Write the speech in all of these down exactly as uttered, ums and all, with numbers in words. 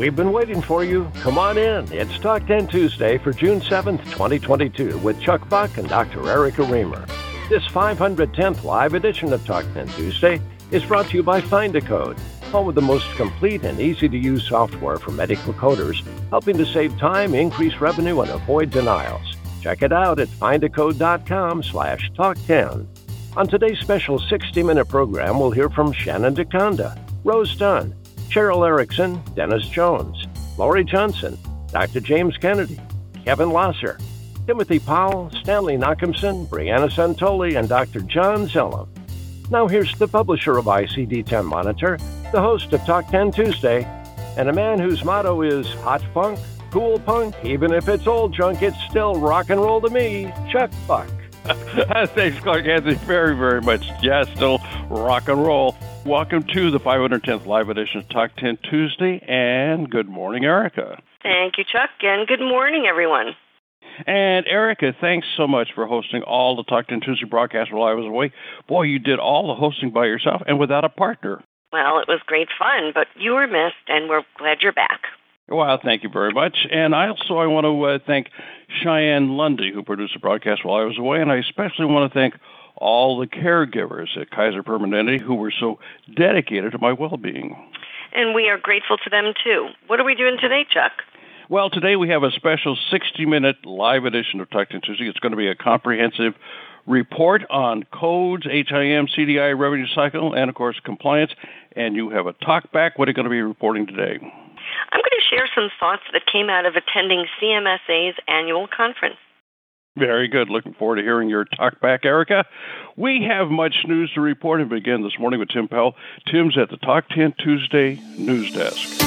We've been waiting for you. Come on in. It's Talk ten Tuesday for June seventh, twenty twenty-two with Chuck Buck and Doctor Erica Reamer. This five hundred tenth live edition of Talk ten Tuesday is brought to you by Find a Code, home of the most complete and easy-to-use software for medical coders, helping to save time, increase revenue, and avoid denials. Check it out at find a code dot com slash talk ten. On today's special sixty-minute program, we'll hear from Shannon DeConda, Rose Dunn, Cheryl Erickson, Dennis Jones, Lori Johnson, Doctor James Kennedy, Kevin Lasser, Timothy Powell, Stanley Nockamson, Brianna Santoli, and Doctor John Zellum. Now here's the publisher of I C D ten Monitor, the host of Talk ten Tuesday, and a man whose motto is hot funk, cool punk, even if it's old junk, it's still rock and roll to me, Chuck Buck. Thanks, Clark Anthony, very, very much. Yeah, still rock and roll. Welcome to the five hundred tenth live edition of Talk ten Tuesday, and good morning, Erica. Thank you, Chuck, and good morning, everyone. And Erica, thanks so much for hosting all the Talk ten Tuesday broadcasts while I was away. Boy, you did all the hosting by yourself and without a partner. Well, it was great fun, but you were missed, and we're glad you're back. Well, thank you very much. And I also I want to uh, thank Cheyenne Lundy, who produced the broadcast while I was away, and I especially want to thank all the caregivers at Kaiser Permanente who were so dedicated to my well-being. And we are grateful to them, too. What are we doing today, Chuck? Well, today we have a special sixty-minute live edition of Talk ten Tuesday. It's going to be a comprehensive report on codes, H I M, C D I, revenue cycle, and, of course, compliance. And you have a talk back. What are you going to be reporting today? I'm going to share some thoughts that came out of attending C M S A's annual conference. Very good. Looking forward to hearing your talk back, Erica. We have much news to report and begin this morning with Tim Powell. Tim's at the Talk ten Tuesday News Desk.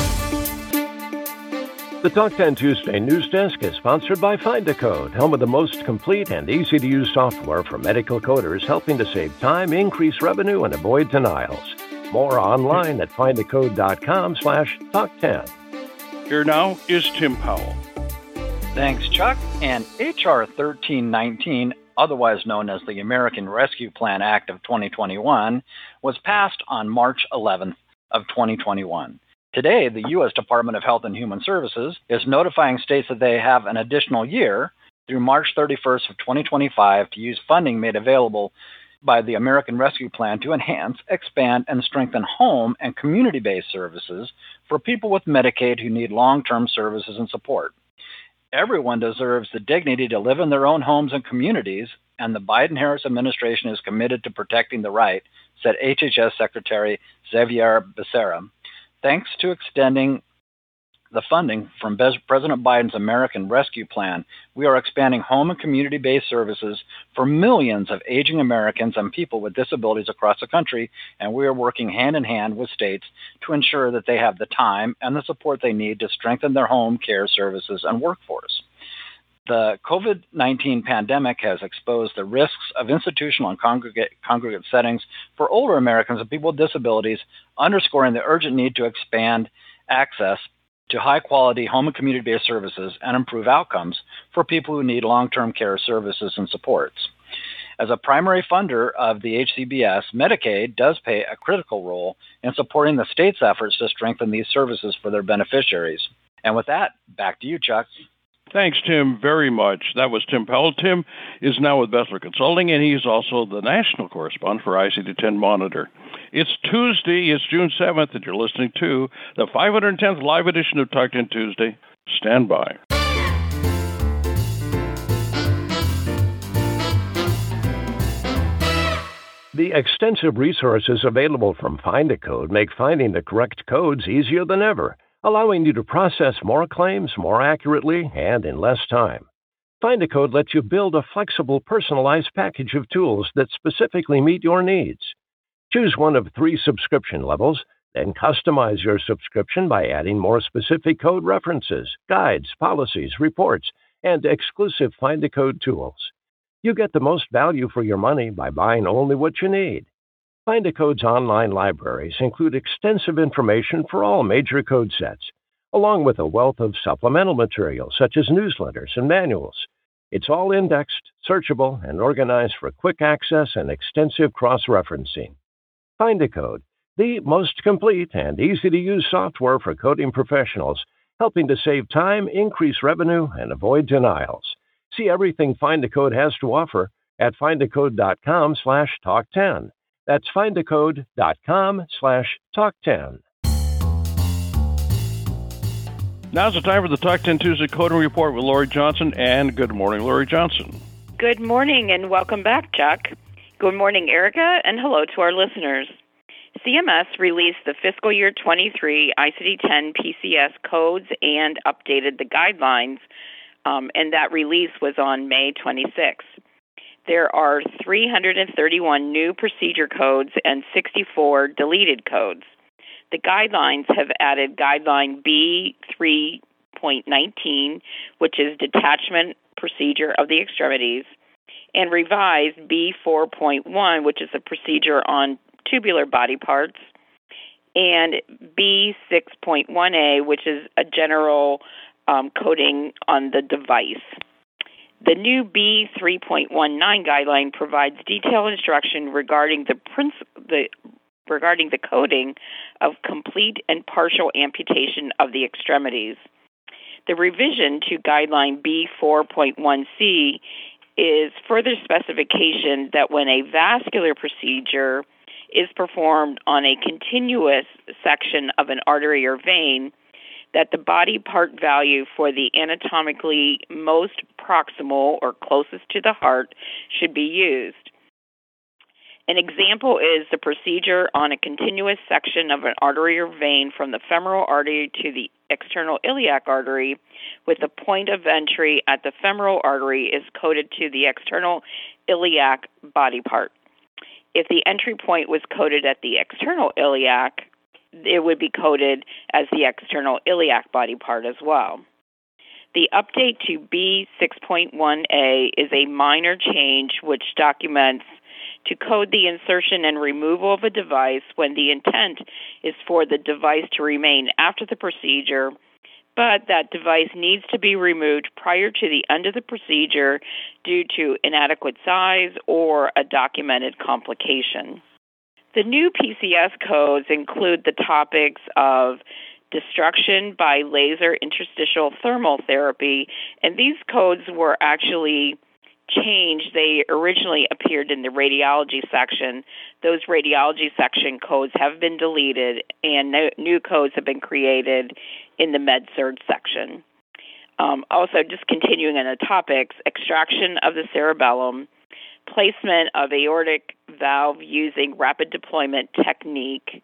The Talk ten Tuesday News Desk is sponsored by Find a Code, home of the most complete and easy-to-use software for medical coders, helping to save time, increase revenue, and avoid denials. More online at find a code dot com slash talk ten. Here now is Tim Powell. Thanks, Chuck. And H R thirteen nineteen, otherwise known as the American Rescue Plan Act of twenty twenty-one, was passed on March eleventh of twenty twenty-one. Today, the U S Department of Health and Human Services is notifying states that they have an additional year through March thirty-first of twenty twenty-five to use funding made available by the American Rescue Plan to enhance, expand, and strengthen home and community-based services for people with Medicaid who need long-term services and support. Everyone deserves the dignity to live in their own homes and communities, and the Biden-Harris administration is committed to protecting the right, said H H S Secretary Xavier Becerra, thanks to extending the funding from President Biden's American Rescue Plan. We are expanding home and community-based services for millions of aging Americans and people with disabilities across the country, and we are working hand-in-hand with states to ensure that they have the time and the support they need to strengthen their home care services and workforce. The COVID nineteen pandemic has exposed the risks of institutional and congregate, congregate settings for older Americans and people with disabilities, underscoring the urgent need to expand access to high-quality home and community-based services and improve outcomes for people who need long-term care services and supports. As a primary funder of the H C B S, Medicaid does play a critical role in supporting the state's efforts to strengthen these services for their beneficiaries. And with that, back to you, Chuck. Thanks, Tim, very much. That was Tim Powell. Tim is now with Besler Consulting, and he's also the national correspondent for I C D ten Monitor. It's Tuesday, it's June seventh, and you're listening to the five hundred tenth live edition of Talk ten Tuesday. Stand by. The extensive resources available from Find a Code make finding the correct codes easier than ever, allowing you to process more claims more accurately and in less time. Find a Code lets you build a flexible, personalized package of tools that specifically meet your needs. Choose one of three subscription levels, then customize your subscription by adding more specific code references, guides, policies, reports, and exclusive Find a Code tools. You get the most value for your money by buying only what you need. Find a Code's online libraries include extensive information for all major code sets, along with a wealth of supplemental materials such as newsletters and manuals. It's all indexed, searchable, and organized for quick access and extensive cross-referencing. Find a Code the most complete and easy-to-use software for coding professionals, helping to save time, increase revenue, and avoid denials. See everything Find a Code has to offer at find a code dot com slash talk ten. That's find a code dot com slash talk ten. Now's the time for the Talk ten Tuesday Coding Report with Lori Johnson, and good morning, Lori Johnson. Good morning, and welcome back, Chuck. Good morning, Erica, and hello to our listeners. C M S released the fiscal year twenty-three I C D ten P C S codes and updated the guidelines, um, and that release was on May twenty-sixth. There are three hundred thirty-one new procedure codes and sixty-four deleted codes. The guidelines have added Guideline B three point nineteen, which is detachment procedure of the extremities, and revised B four point one, which is a procedure on tubular body parts, and B six point one A, which is a general um, coding on the device. The new B three point nineteen guideline provides detailed instruction regarding the princi- the regarding the coding of complete and partial amputation of the extremities. The revision to Guideline B four point one C is further specification that when a vascular procedure is performed on a continuous section of an artery or vein, that the body part value for the anatomically most proximal or closest to the heart should be used. An example is the procedure on a continuous section of an artery or vein from the femoral artery to the external iliac artery with the point of entry at the femoral artery is coded to the external iliac body part. If the entry point was coded at the external iliac, it would be coded as the external iliac body part as well. The update to B six point one A is a minor change which documents to code the insertion and removal of a device when the intent is for the device to remain after the procedure, but that device needs to be removed prior to the end of the procedure due to inadequate size or a documented complication. The new P C S codes include the topics of destruction by laser interstitial thermal therapy, and these codes were actually changed. They originally appeared in the radiology section. Those radiology section codes have been deleted, and no, new codes have been created in the med-surg section. Um, also, just continuing on the topics, extraction of the cerebellum, placement of aortic valve using rapid deployment technique,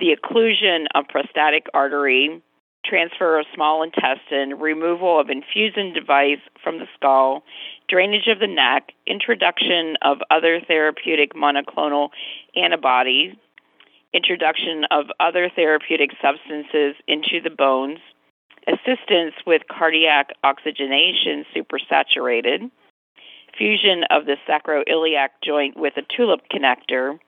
the occlusion of prostatic artery, transfer of small intestine, removal of infusion device from the skull, drainage of the neck, introduction of other therapeutic monoclonal antibodies, introduction of other therapeutic substances into the bones, assistance with cardiac oxygenation supersaturated, fusion of the sacroiliac joint with a tulip connector,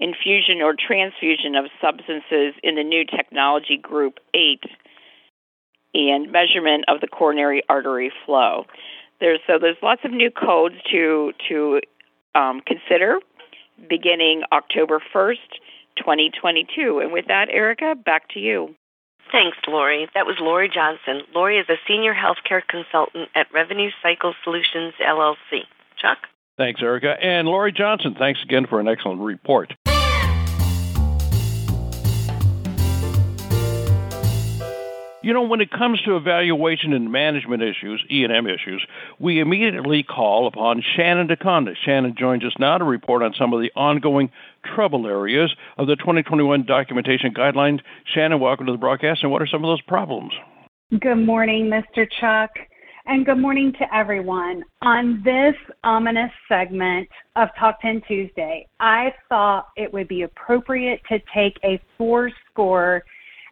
infusion or transfusion of substances in the new technology group eight, and measurement of the coronary artery flow. There's, so there's lots of new codes to, to um, consider beginning October first, twenty twenty-two. And with that, Erica, back to you. Thanks, Lori. That was Lori Johnson. Lori is a senior healthcare consultant at Revenue Cycle Solutions, L L C. Chuck? Thanks, Erica. And Lori Johnson, thanks again for an excellent report. You know, when it comes to evaluation and management issues, E and M issues, we immediately call upon Shannon DeConda. Shannon joins us now to report on some of the ongoing trouble areas of the twenty twenty-one documentation guidelines. Shannon, welcome to the broadcast, and what are some of those problems? Good morning, Mister Chuck, and good morning to everyone. On this ominous segment of Talk ten Tuesday, I thought it would be appropriate to take a four-score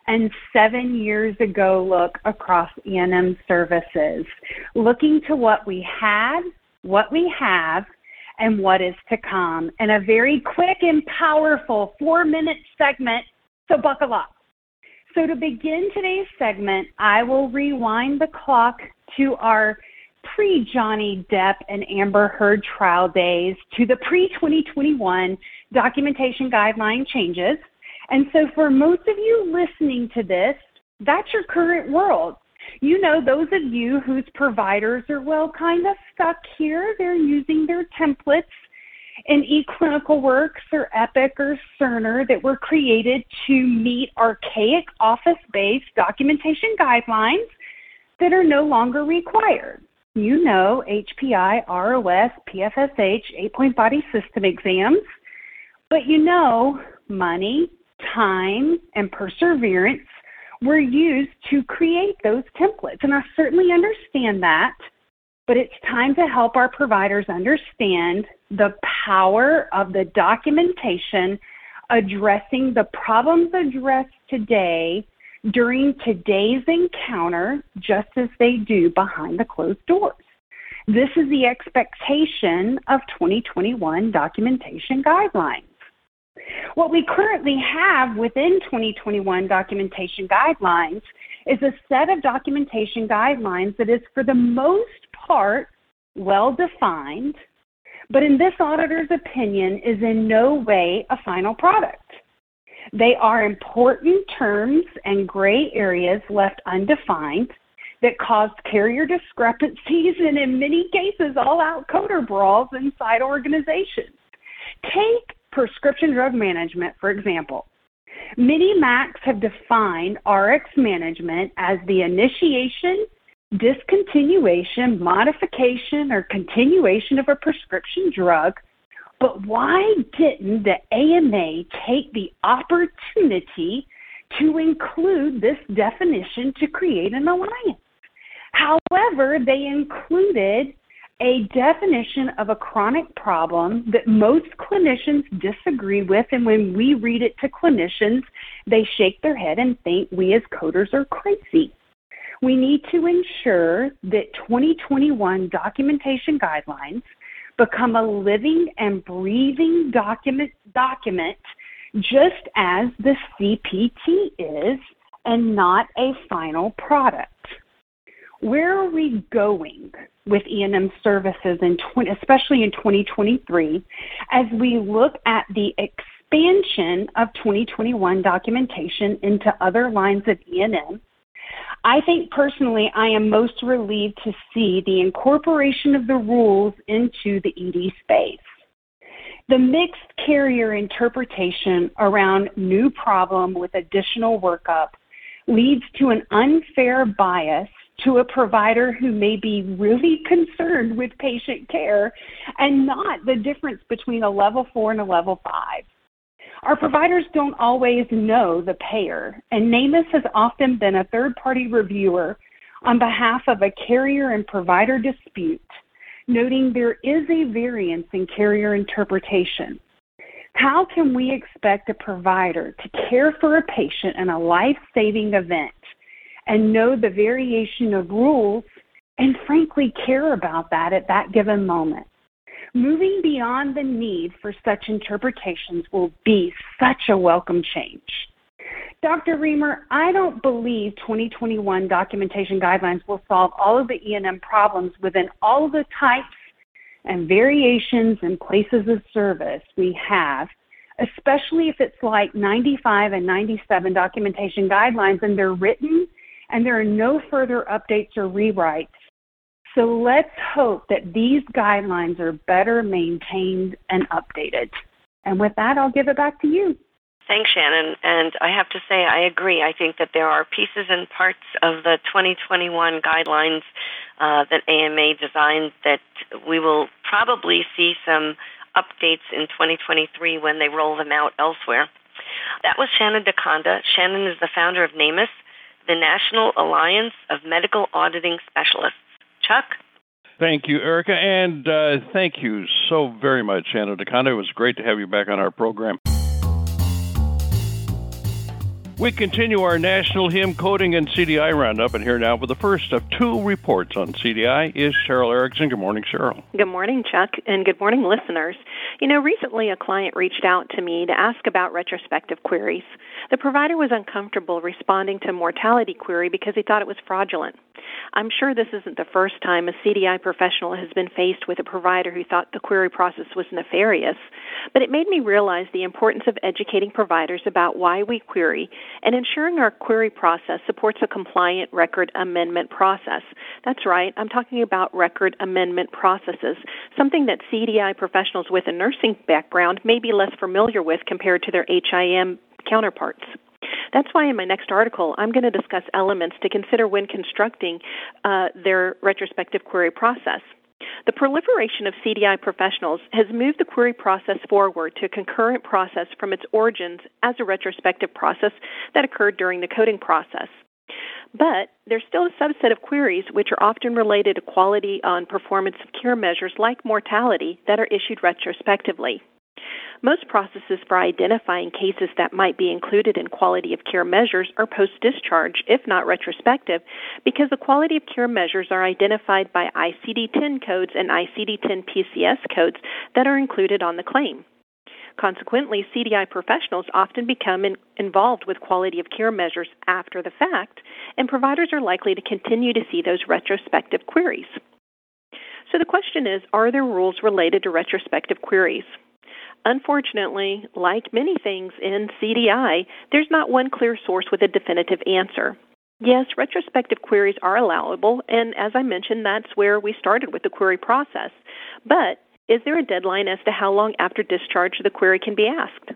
and seven years ago look across E and M services, looking to what we had, what we have, and what is to come in a very quick and powerful four-minute segment, so buckle up. So to begin today's segment, I will rewind the clock to our pre-Johnny Depp and Amber Heard trial days, to the pre-twenty twenty-one documentation guideline changes, And so for most of you listening to this, that's your current world. You know, those of you whose providers are, well, kind of stuck here. They're using their templates in eClinicalWorks or Epic or Cerner that were created to meet archaic office-based documentation guidelines that are no longer required. You know, H P I, R O S, P F S H, eight-point body system exams. But you know, money, time, and perseverance were used to create those templates. And I certainly understand that, but it's time to help our providers understand the power of the documentation addressing the problems addressed today during today's encounter, just as they do behind the closed doors. This is the expectation of twenty twenty-one documentation guidelines. What we currently have within twenty twenty-one documentation guidelines is a set of documentation guidelines that is, for the most part, well-defined, but in this auditor's opinion is in no way a final product. They are important terms and gray areas left undefined that caused carrier discrepancies and, in many cases, all-out coder brawls inside organizations. Take prescription drug management, for example. Many M A Cs have defined R X management as the initiation, discontinuation, modification, or continuation of a prescription drug. But why didn't the A M A take the opportunity to include this definition to create an alliance? However, they included a definition of a chronic problem that most clinicians disagree with, and when we read it to clinicians, they shake their head and think we as coders are crazy. We need to ensure that twenty twenty-one documentation guidelines become a living and breathing document, document just as the C P T is, and not a final product. Where are we going with E and M services, in especially in twenty twenty-three, as we look at the expansion of twenty twenty-one documentation into other lines of E and M? I think personally I am most relieved to see the incorporation of the rules into the E D space. The mixed carrier interpretation around new problem with additional workup leads to an unfair bias to a provider who may be really concerned with patient care and not the difference between a level four and a level five. Our providers don't always know the payer, and NamUs has often been a third-party reviewer on behalf of a carrier and provider dispute, noting there is a variance in carrier interpretation. How can we expect a provider to care for a patient in a life-saving event and know the variation of rules and, frankly, care about that at that given moment? Moving beyond the need for such interpretations will be such a welcome change. Doctor Reamer, I don't believe twenty twenty-one documentation guidelines will solve all of the E and M problems within all of the types and variations and places of service we have, especially if it's like ninety-five and ninety-seven documentation guidelines and they're written and there are no further updates or rewrites. So let's hope that these guidelines are better maintained and updated. And with that, I'll give it back to you. Thanks, Shannon. And I have to say, I agree. I think that there are pieces and parts of the twenty twenty-one guidelines uh, that A M A designed that we will probably see some updates in twenty twenty-three when they roll them out elsewhere. That was Shannon DeConda. Shannon is the founder of NamUs, the National Alliance of Medical Auditing Specialists. Chuck? Thank you, Erica, and uh, thank you so very much, Shannon DeConda. It was great to have you back on our program. We continue our National H I M Coding and C D I Roundup, and here now with the first of two reports on C D I is Cheryl Erickson. Good morning, Cheryl. Good morning, Chuck, and good morning, listeners. You know, recently a client reached out to me to ask about retrospective queries. The provider was uncomfortable responding to a mortality query because he thought it was fraudulent. I'm sure this isn't the first time a C D I professional has been faced with a provider who thought the query process was nefarious, but it made me realize the importance of educating providers about why we query and ensuring our query process supports a compliant record amendment process. That's right, I'm talking about record amendment processes, something that C D I professionals with a nursing background may be less familiar with compared to their H I M counterparts. That's why in my next article, I'm going to discuss elements to consider when constructing uh, their retrospective query process. The proliferation of C D I professionals has moved the query process forward to a concurrent process from its origins as a retrospective process that occurred during the coding process. But there's still a subset of queries which are often related to quality on performance of care measures like mortality that are issued retrospectively. Most processes for identifying cases that might be included in quality of care measures are post-discharge, if not retrospective, because the quality of care measures are identified by I C D ten codes and I C D ten P C S codes that are included on the claim. Consequently, C D I professionals often become in, involved with quality of care measures after the fact, and providers are likely to continue to see those retrospective queries. So the question is, are there rules related to retrospective queries? Unfortunately, like many things in C D I, there's not one clear source with a definitive answer. Yes, retrospective queries are allowable, and as I mentioned, that's where we started with the query process. But is there a deadline as to how long after discharge the query can be asked?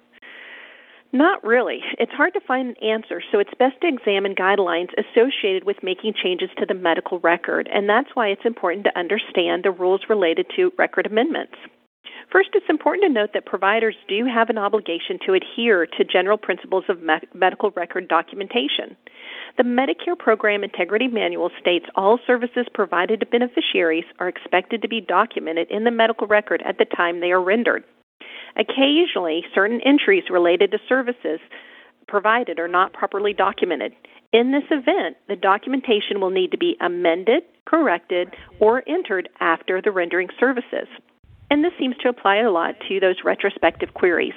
Not really. It's hard to find an answer, so it's best to examine guidelines associated with making changes to the medical record, and that's why it's important to understand the rules related to record amendments. First, it's important to note that providers do have an obligation to adhere to general principles of me- medical record documentation. The Medicare Program Integrity Manual states all services provided to beneficiaries are expected to be documented in the medical record at the time they are rendered. Occasionally, certain entries related to services provided are not properly documented. In this event, the documentation will need to be amended, corrected, or entered after the rendering services. And this seems to apply a lot to those retrospective queries.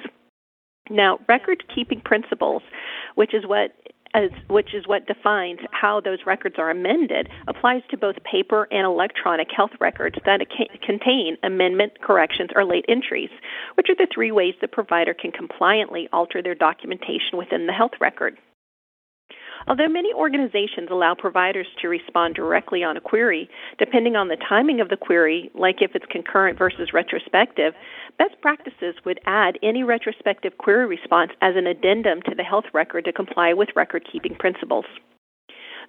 Now, record-keeping principles, which is what as, which is what defines how those records are amended, applies to both paper and electronic health records that contain amendment, corrections, or late entries, which are the three ways the provider can compliantly alter their documentation within the health record. Although many organizations allow providers to respond directly on a query, depending on the timing of the query, like if it's concurrent versus retrospective, best practices would add any retrospective query response as an addendum to the health record to comply with record-keeping principles.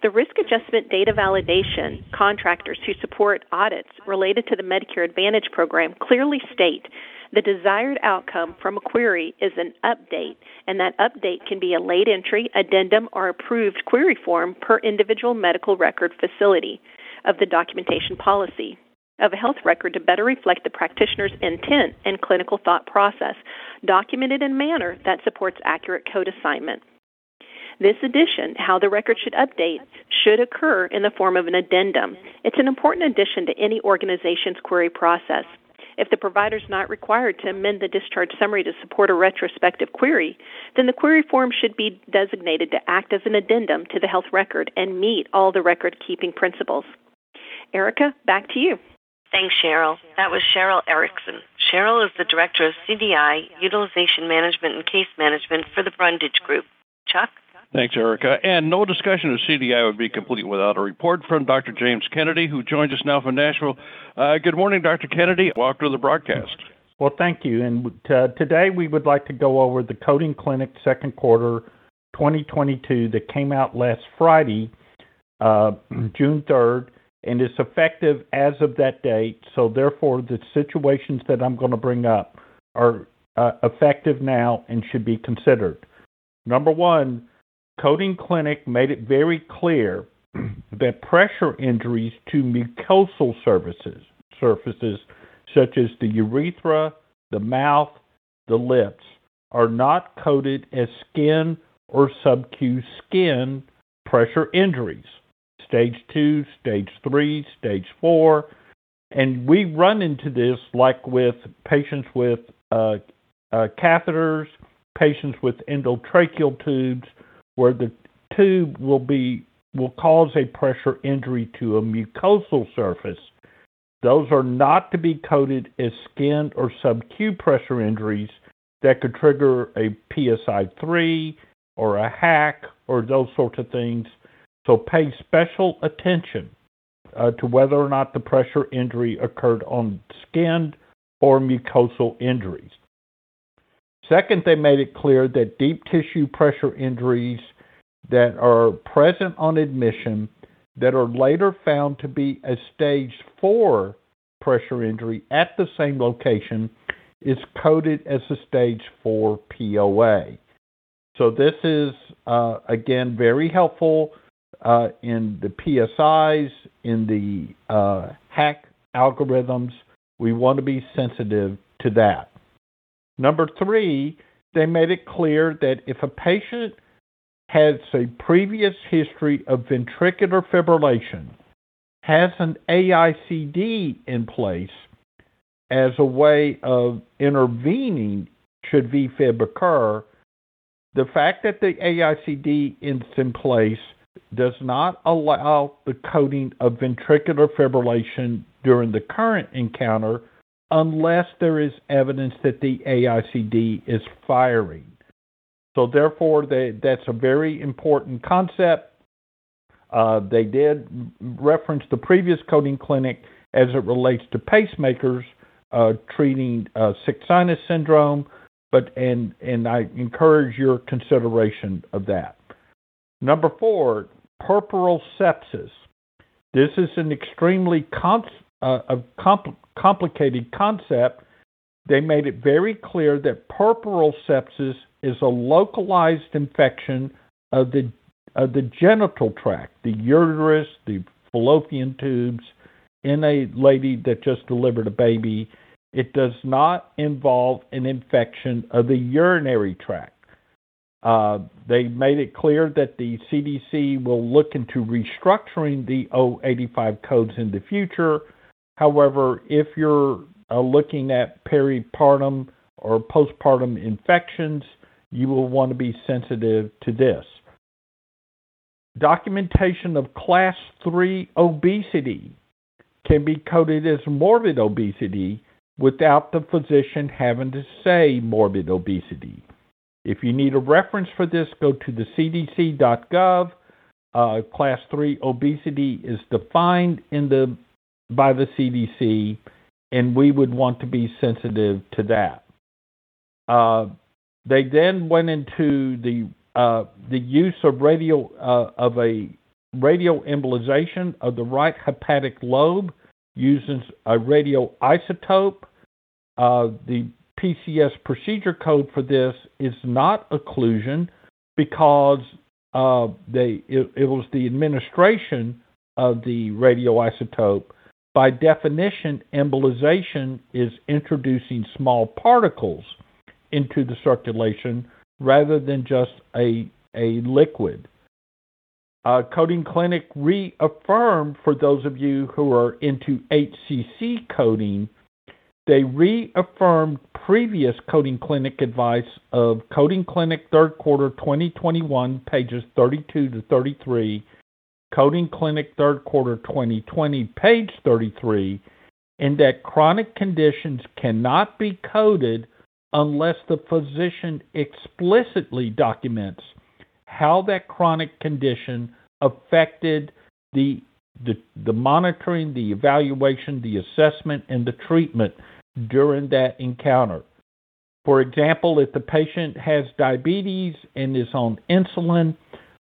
The risk adjustment data validation contractors who support audits related to the Medicare Advantage program clearly state the desired outcome from a query is an update, and that update can be a late entry, addendum, or approved query form per individual medical record facility of the documentation policy of a health record to better reflect the practitioner's intent and clinical thought process, documented in a manner that supports accurate code assignment. This addition, how the record should update, should occur in the form of an addendum. It's an important addition to any organization's query process. If the provider is not required to amend the discharge summary to support a retrospective query, then the query form should be designated to act as an addendum to the health record and meet all the record-keeping principles. Erica, back to you. Thanks, Cheryl. That was Cheryl Erickson. Cheryl is the Director of C D I, Utilization Management and Case Management for the Brundage Group. Chuck? Thanks, Erica. And no discussion of C D I would be complete without a report from Doctor James Kennedy, who joins us now from Nashville. Uh, good morning, Doctor Kennedy. Welcome to the broadcast. Well, thank you. And uh, today we would like to go over the Coding Clinic second quarter twenty twenty-two that came out last Friday, uh, June third, and is effective as of that date. So, therefore, the situations that I'm going to bring up are uh, effective now and should be considered. Number one, Coding Clinic made it very clear that pressure injuries to mucosal surfaces, surfaces such as the urethra, the mouth, the lips, are not coded as skin or sub-Q skin pressure injuries, stage two, stage three, stage four. And we run into this like with patients with uh, uh, catheters, patients with endotracheal tubes, where the tube will be will cause a pressure injury to a mucosal surface. Those are not to be coded as skin or sub-Q pressure injuries that could trigger a P S I three or a hack or those sorts of things. So pay special attention uh, to whether or not the pressure injury occurred on skin or mucosal injuries. Second, they made it clear that deep tissue pressure injuries that are present on admission that are later found to be a stage four pressure injury at the same location is coded as a stage four P O A. So this is, uh, again, very helpful uh, in the P S Is, in the uh, hack algorithms. We want to be sensitive to that. Number three, they made it clear that if a patient has a previous history of ventricular fibrillation, has an A I C D in place as a way of intervening should V Fib occur, the fact that the A I C D is in place does not allow the coding of ventricular fibrillation during the current encounter unless there is evidence that the A I C D is firing. So therefore, they, that's a very important concept. Uh, they did reference the previous coding clinic as it relates to pacemakers uh, treating uh, sick sinus syndrome, but and, and I encourage your consideration of that. Number four, peripheral sepsis. This is an extremely com- uh, a compl- complicated concept. They made it very clear that peripheral sepsis is a localized infection of the of the genital tract, the uterus, the fallopian tubes, in a lady that just delivered a baby. It does not involve an infection of the urinary tract. Uh, they made it clear that the C D C will look into restructuring the oh eighty-five codes in the future. However, if you're uh, looking at peripartum or postpartum infections, you will want to be sensitive to this. Documentation of class three obesity can be coded as morbid obesity without the physician having to say morbid obesity. If you need a reference for this, go to the C D C dot gov. Uh, class three obesity is defined in the by the C D C, and we would want to be sensitive to that. Uh, they then went into the uh, the use of radio uh, of a radio embolization of the right hepatic lobe using a radioisotope. Uh, the P C S procedure code for this is not occlusion because uh, they it, it was the administration of the radioisotope. By definition, embolization is introducing small particles into the circulation rather than just a, a liquid. Uh, coding Clinic reaffirmed, for those of you who are into H C C coding, they reaffirmed previous Coding Clinic advice of Coding Clinic third quarter twenty twenty-one, pages thirty-two to thirty-three, Coding Clinic third quarter twenty twenty, page thirty-three, in that chronic conditions cannot be coded unless the physician explicitly documents how that chronic condition affected the, the, the monitoring, the evaluation, the assessment, and the treatment during that encounter. For example, if the patient has diabetes and is on insulin,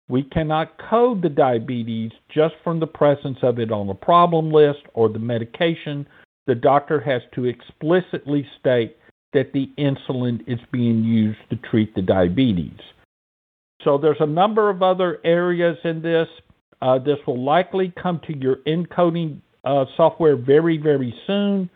we cannot code the diabetes just from the presence of it on the problem list or the medication. The doctor has to explicitly state that the insulin is being used to treat the diabetes. So there's a number of other areas in this. Uh, this will likely come to your encoding uh, software very, very soon.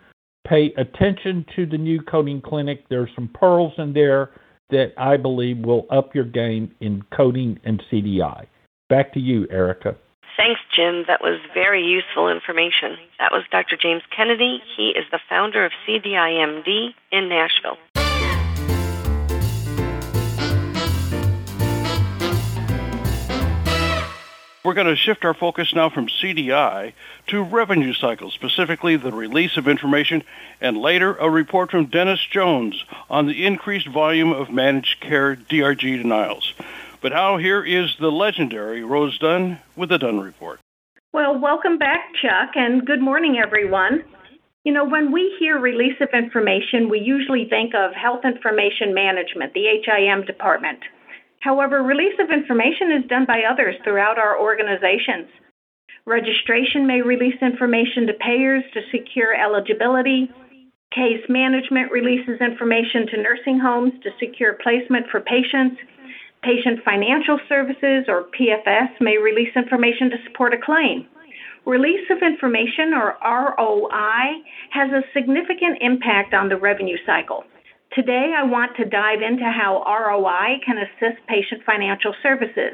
Pay attention to the new Coding Clinic. There's some pearls in there that I believe will up your game in coding and C D I. Back to you, Erica. Thanks, Jim. That was very useful information. That was Doctor James Kennedy. He is the founder of C D I M D in Nashville. We're going to shift our focus now from C D I to revenue cycle, specifically the release of information, and later a report from Dennis Jones on the increased volume of managed care D R G denials. But now here is the legendary Rose Dunn with the Dunn Report. Well, welcome back, Chuck, and good morning, everyone. You know, when we hear release of information, we usually think of Health Information Management, the H I M department. However, release of information is done by others throughout our organizations. Registration may release information to payers to secure eligibility. Case management releases information to nursing homes to secure placement for patients. Patient Financial Services, or P F S, may release information to support a claim. Release of information, or R O I, has a significant impact on the revenue cycle. Today, I want to dive into how R O I can assist patient financial services.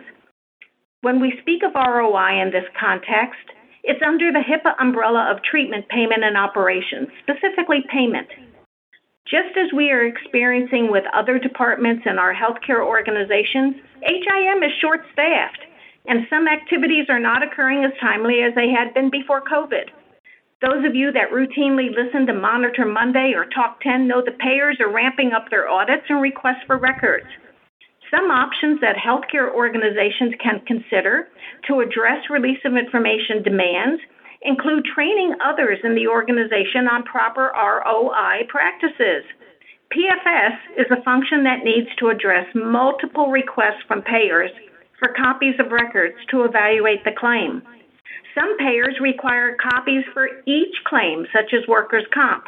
When we speak of R O I in this context, it's under the HIPAA umbrella of treatment, payment, and operations, specifically payment. Just as we are experiencing with other departments in our healthcare organizations, H I M is short-staffed, and some activities are not occurring as timely as they had been before COVID. Those of you that routinely listen to Monitor Monday or Talk ten know the payers are ramping up their audits and requests for records. Some options that healthcare organizations can consider to address release of information demands include training others in the organization on proper R O I practices. P F S is a function that needs to address multiple requests from payers for copies of records to evaluate the claim. Some payers require copies for each claim, such as workers' comp,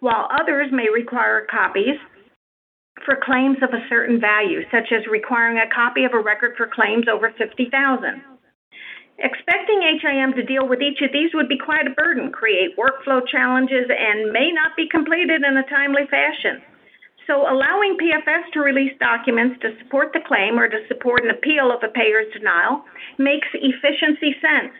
while others may require copies for claims of a certain value, such as requiring a copy of a record for claims over fifty thousand dollars. Expecting H I M to deal with each of these would be quite a burden, create workflow challenges, and may not be completed in a timely fashion. So allowing P F S to release documents to support the claim or to support an appeal of a payer's denial makes efficiency sense.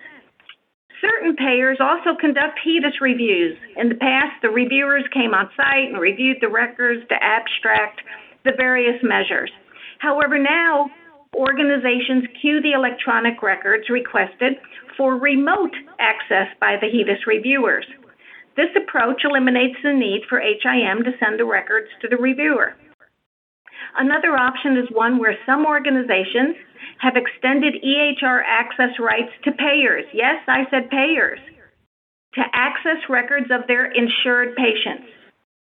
Certain payers also conduct HEDIS reviews. In the past, the reviewers came on site and reviewed the records to abstract the various measures. However, now organizations queue the electronic records requested for remote access by the HEDIS reviewers. This approach eliminates the need for H I M to send the records to the reviewer. Another option is one where some organizations have extended E H R access rights to payers. Yes, I said payers, to access records of their insured patients.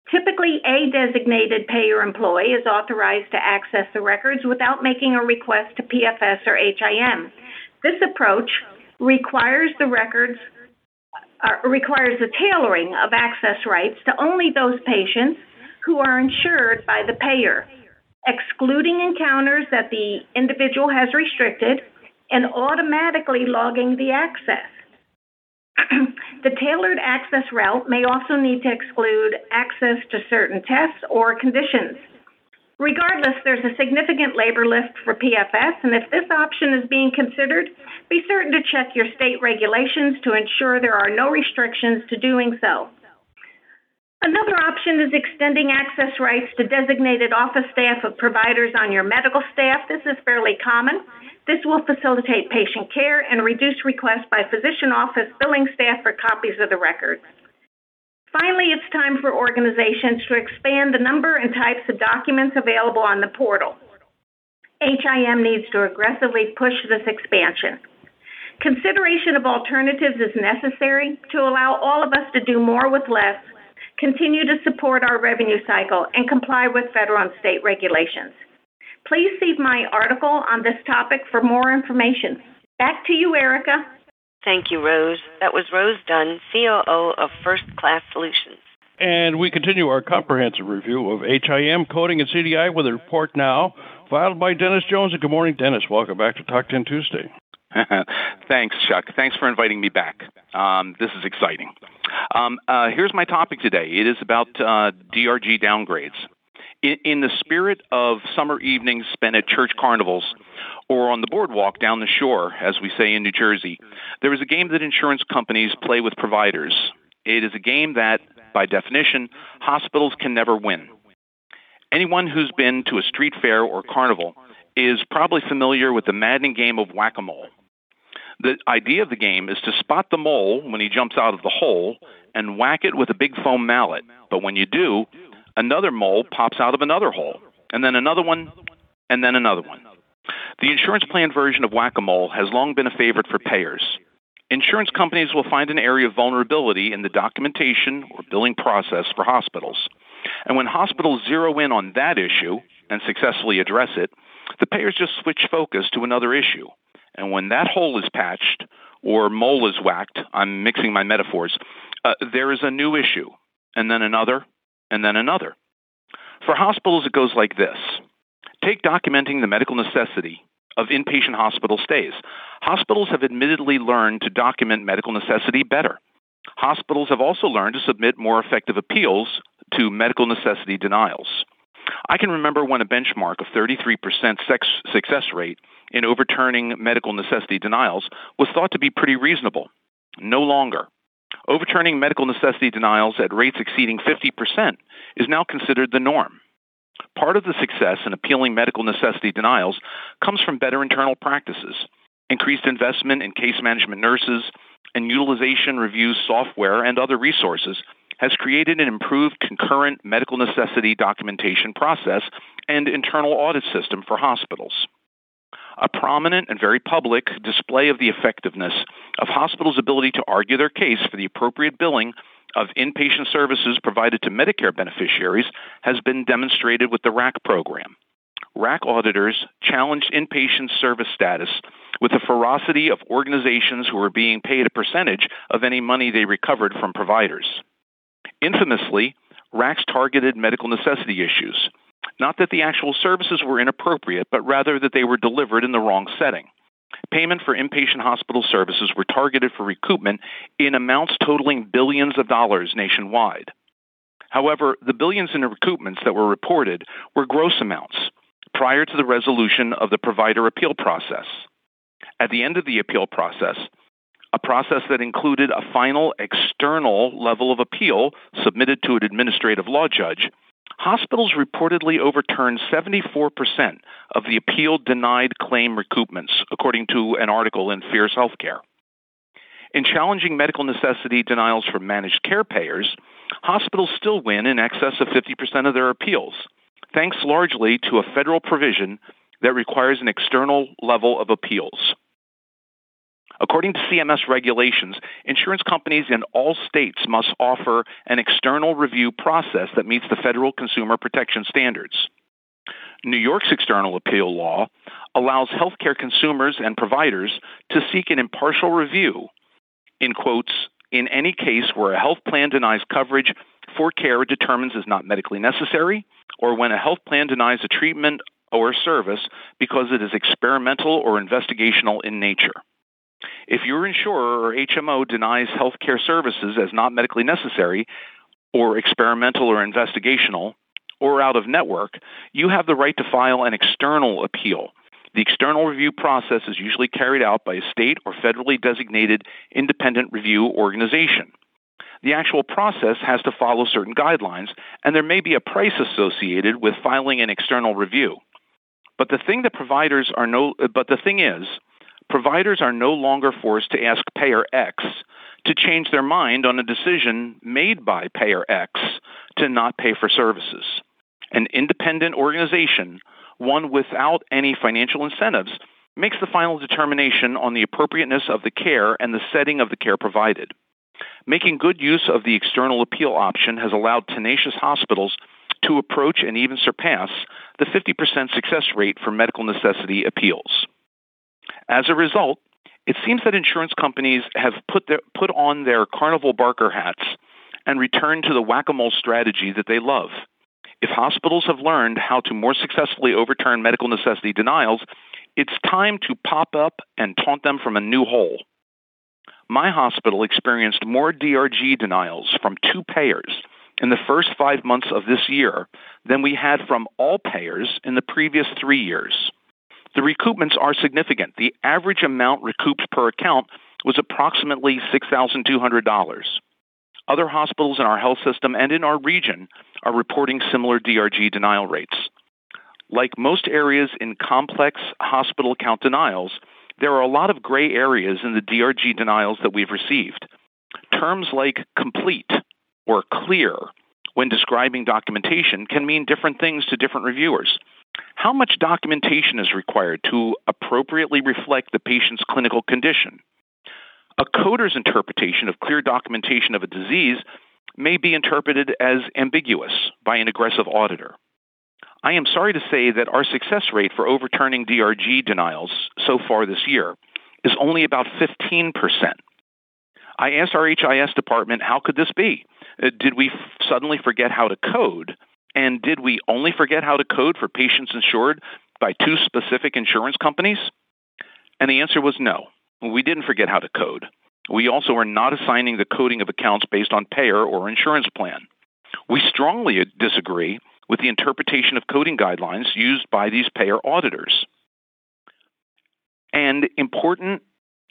Typically, a designated payer employee is authorized to access the records without making a request to P F S or H I M. This approach requires the records, uh, requires the tailoring of access rights to only those patients who are insured by the payer, excluding encounters that the individual has restricted and automatically logging the access. The tailored access route may also need to exclude access to certain tests or conditions. Regardless, there's a significant labor lift for P F S, and if this option is being considered, be certain to check your state regulations to ensure there are no restrictions to doing so. Another option is extending access rights to designated office staff of providers on your medical staff. This is fairly common. This will facilitate patient care and reduce requests by physician office billing staff for copies of the records. Finally, it's time for organizations to expand the number and types of documents available on the portal. H I M needs to aggressively push this expansion. Consideration of alternatives is necessary to allow all of us to do more with less, continue to support our revenue cycle, and comply with federal and state regulations. Please see my article on this topic for more information. Back to you, Erica. Thank you, Rose. That was Rose Dunn, C O O of First Class Solutions. And we continue our comprehensive review of H I M, coding, and C D I with a report now filed by Dennis Jones. And good morning, Dennis. Welcome back to Talk ten Tuesday. Thanks, Chuck. Thanks for inviting me back. Um, this is exciting. Um, uh, here's my topic today. It is about uh, D R G downgrades. In, in the spirit of summer evenings spent at church carnivals or on the boardwalk down the shore, as we say in New Jersey, there is a game that insurance companies play with providers. It is a game that, by definition, hospitals can never win. Anyone who's been to a street fair or carnival is probably familiar with the maddening game of whack-a-mole. The idea of the game is to spot the mole when he jumps out of the hole and whack it with a big foam mallet. But when you do, another mole pops out of another hole, and then another one, and then another one. The insurance plan version of whack-a-mole has long been a favorite for payers. Insurance companies will find an area of vulnerability in the documentation or billing process for hospitals. And when hospitals zero in on that issue and successfully address it, the payers just switch focus to another issue. And when that hole is patched or mole is whacked, I'm mixing my metaphors, uh, there is a new issue, and then another, and then another. For hospitals, it goes like this. Take documenting the medical necessity of inpatient hospital stays. Hospitals have admittedly learned to document medical necessity better. Hospitals have also learned to submit more effective appeals to medical necessity denials. I can remember when a benchmark of thirty-three percent sex success rate in overturning medical necessity denials was thought to be pretty reasonable. No longer. Overturning medical necessity denials at rates exceeding fifty percent is now considered the norm. Part of the success in appealing medical necessity denials comes from better internal practices, increased investment in case management nurses, and utilization review software and other resources has created an improved concurrent medical necessity documentation process and internal audit system for hospitals. A prominent and very public display of the effectiveness of hospitals' ability to argue their case for the appropriate billing of inpatient services provided to Medicare beneficiaries has been demonstrated with the R A C program. R A C auditors challenged inpatient service status with the ferocity of organizations who were being paid a percentage of any money they recovered from providers. Infamously, R A Cs targeted medical necessity issues. Not that the actual services were inappropriate, but rather that they were delivered in the wrong setting. Payment for inpatient hospital services were targeted for recoupment in amounts totaling billions of dollars nationwide. However, the billions in recoupments that were reported were gross amounts prior to the resolution of the provider appeal process. At the end of the appeal process, a process that included a final external level of appeal submitted to an administrative law judge, hospitals reportedly overturned seventy-four percent of the appeal-denied claim recoupments, according to an article in Fierce Healthcare. In challenging medical necessity denials from managed care payers, hospitals still win in excess of fifty percent of their appeals, thanks largely to a federal provision that requires an external level of appeals. According to C M S regulations, insurance companies in all states must offer an external review process that meets the federal consumer protection standards. New York's external appeal law allows healthcare consumers and providers to seek an impartial review, in quotes, in any case where a health plan denies coverage for care it determines is not medically necessary, or when a health plan denies a treatment or service because it is experimental or investigational in nature. If your insurer or H M O denies healthcare services as not medically necessary, or experimental or investigational, or out of network, you have the right to file an external appeal. The external review process is usually carried out by a state or federally designated independent review organization. The actual process has to follow certain guidelines, and there may be a price associated with filing an external review. But the thing that providers are no, but the thing is, providers are no longer forced to ask payer X to change their mind on a decision made by payer X to not pay for services. An independent organization, one without any financial incentives, makes the final determination on the appropriateness of the care and the setting of the care provided. Making good use of the external appeal option has allowed tenacious hospitals to approach and even surpass the fifty percent success rate for medical necessity appeals. As a result, it seems that insurance companies have put their, put on their carnival barker hats and returned to the whack-a-mole strategy that they love. If hospitals have learned how to more successfully overturn medical necessity denials, it's time to pop up and taunt them from a new hole. My hospital experienced more D R G denials from two payers in the first five months of this year than we had from all payers in the previous three years. The recoupments are significant. The average amount recouped per account was approximately six thousand two hundred dollars. Other hospitals in our health system and in our region are reporting similar D R G denial rates. Like most areas in complex hospital account denials, there are a lot of gray areas in the D R G denials that we've received. Terms like complete or clear when describing documentation can mean different things to different reviewers. How much documentation is required to appropriately reflect the patient's clinical condition? A coder's interpretation of clear documentation of a disease may be interpreted as ambiguous by an aggressive auditor. I am sorry to say that our success rate for overturning D R G denials so far this year is only about fifteen percent. I asked our H I S department, how could this be? Did we f- suddenly forget how to code? And did we only forget how to code for patients insured by two specific insurance companies? And the answer was no. We didn't forget how to code. We also are not assigning the coding of accounts based on payer or insurance plan. We strongly disagree with the interpretation of coding guidelines used by these payer auditors. And important,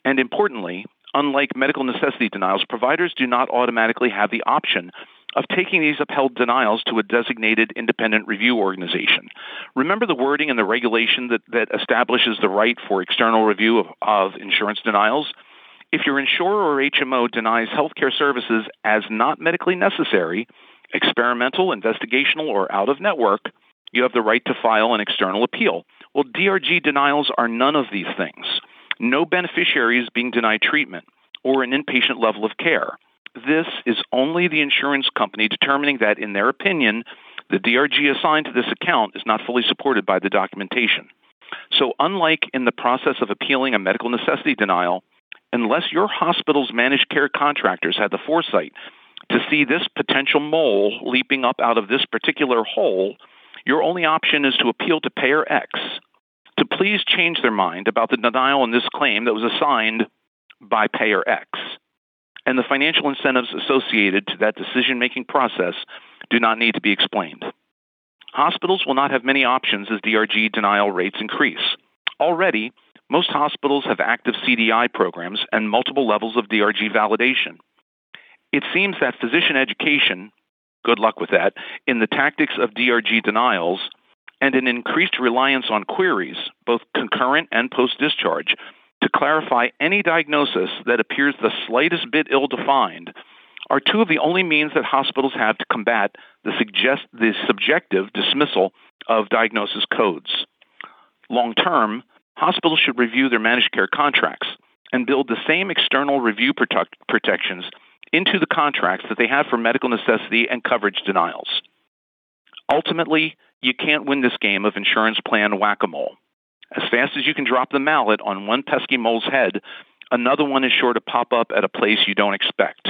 and importantly, unlike medical necessity denials, providers do not automatically have the option of taking these upheld denials to a designated independent review organization. Remember the wording in the regulation that, that establishes the right for external review of, of insurance denials? If your insurer or H M O denies healthcare services as not medically necessary, experimental, investigational, or out-of-network, you have the right to file an external appeal. Well, D R G denials are none of these things. No beneficiary is being denied treatment or an inpatient level of care. This is only the insurance company determining that, in their opinion, the D R G assigned to this account is not fully supported by the documentation. So unlike in the process of appealing a medical necessity denial, unless your hospital's managed care contractors had the foresight to see this potential mole leaping up out of this particular hole, your only option is to appeal to payer X to please change their mind about the denial in this claim that was assigned by payer X. And the financial incentives associated to that decision-making process do not need to be explained. Hospitals will not have many options as D R G denial rates increase. Already, most hospitals have active C D I programs and multiple levels of D R G validation. It seems that physician education, good luck with that, in the tactics of D R G denials and an increased reliance on queries, both concurrent and post-discharge, to clarify any diagnosis that appears the slightest bit ill-defined, are two of the only means that hospitals have to combat the, suggest- the subjective dismissal of diagnosis codes. Long-term, hospitals should review their managed care contracts and build the same external review protect- protections into the contracts that they have for medical necessity and coverage denials. Ultimately, you can't win this game of insurance plan whack-a-mole. As fast as you can drop the mallet on one pesky mole's head, another one is sure to pop up at a place you don't expect.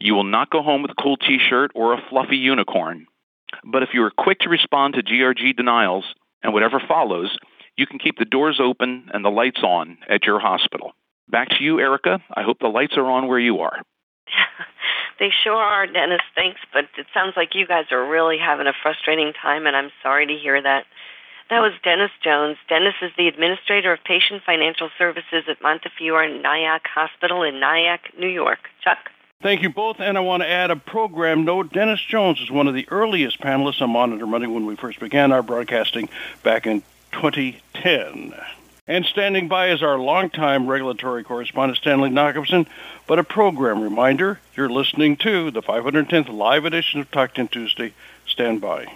You will not go home with a cool t-shirt or a fluffy unicorn. But if you are quick to respond to G R G denials and whatever follows, you can keep the doors open and the lights on at your hospital. Back to you, Erica. I hope the lights are on where you are. They sure are, Dennis. Thanks. But it sounds like you guys are really having a frustrating time, and I'm sorry to hear that. That was Dennis Jones. Dennis is the Administrator of Patient Financial Services at Montefiore Nyack Hospital in Nyack, New York. Chuck? Thank you both, and I want to add a program note. Dennis Jones is one of the earliest panelists on Monitor Monday when we first began our broadcasting back in twenty ten. And standing by is our longtime regulatory correspondent, Stanley Knockhopson. But a program reminder, you're listening to the five hundred tenth live edition of Talk ten Tuesday. Stand by.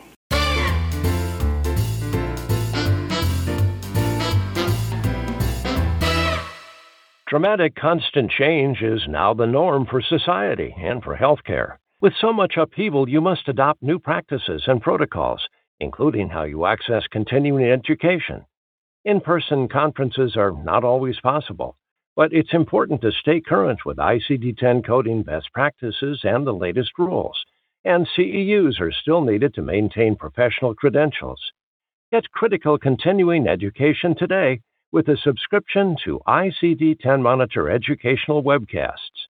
Dramatic constant change is now the norm for society and for healthcare. With so much upheaval, you must adopt new practices and protocols, including how you access continuing education. In-person conferences are not always possible, but it's important to stay current with I C D ten coding best practices and the latest rules, and C E Us are still needed to maintain professional credentials. Get critical continuing education today with a subscription to I C D ten Monitor educational webcasts.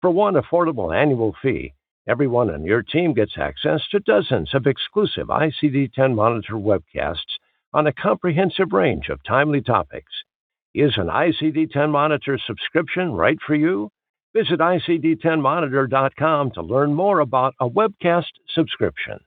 For one affordable annual fee, everyone on your team gets access to dozens of exclusive I C D ten Monitor webcasts on a comprehensive range of timely topics. Is an I C D ten Monitor subscription right for you? Visit I C D ten monitor dot com to learn more about a webcast subscription.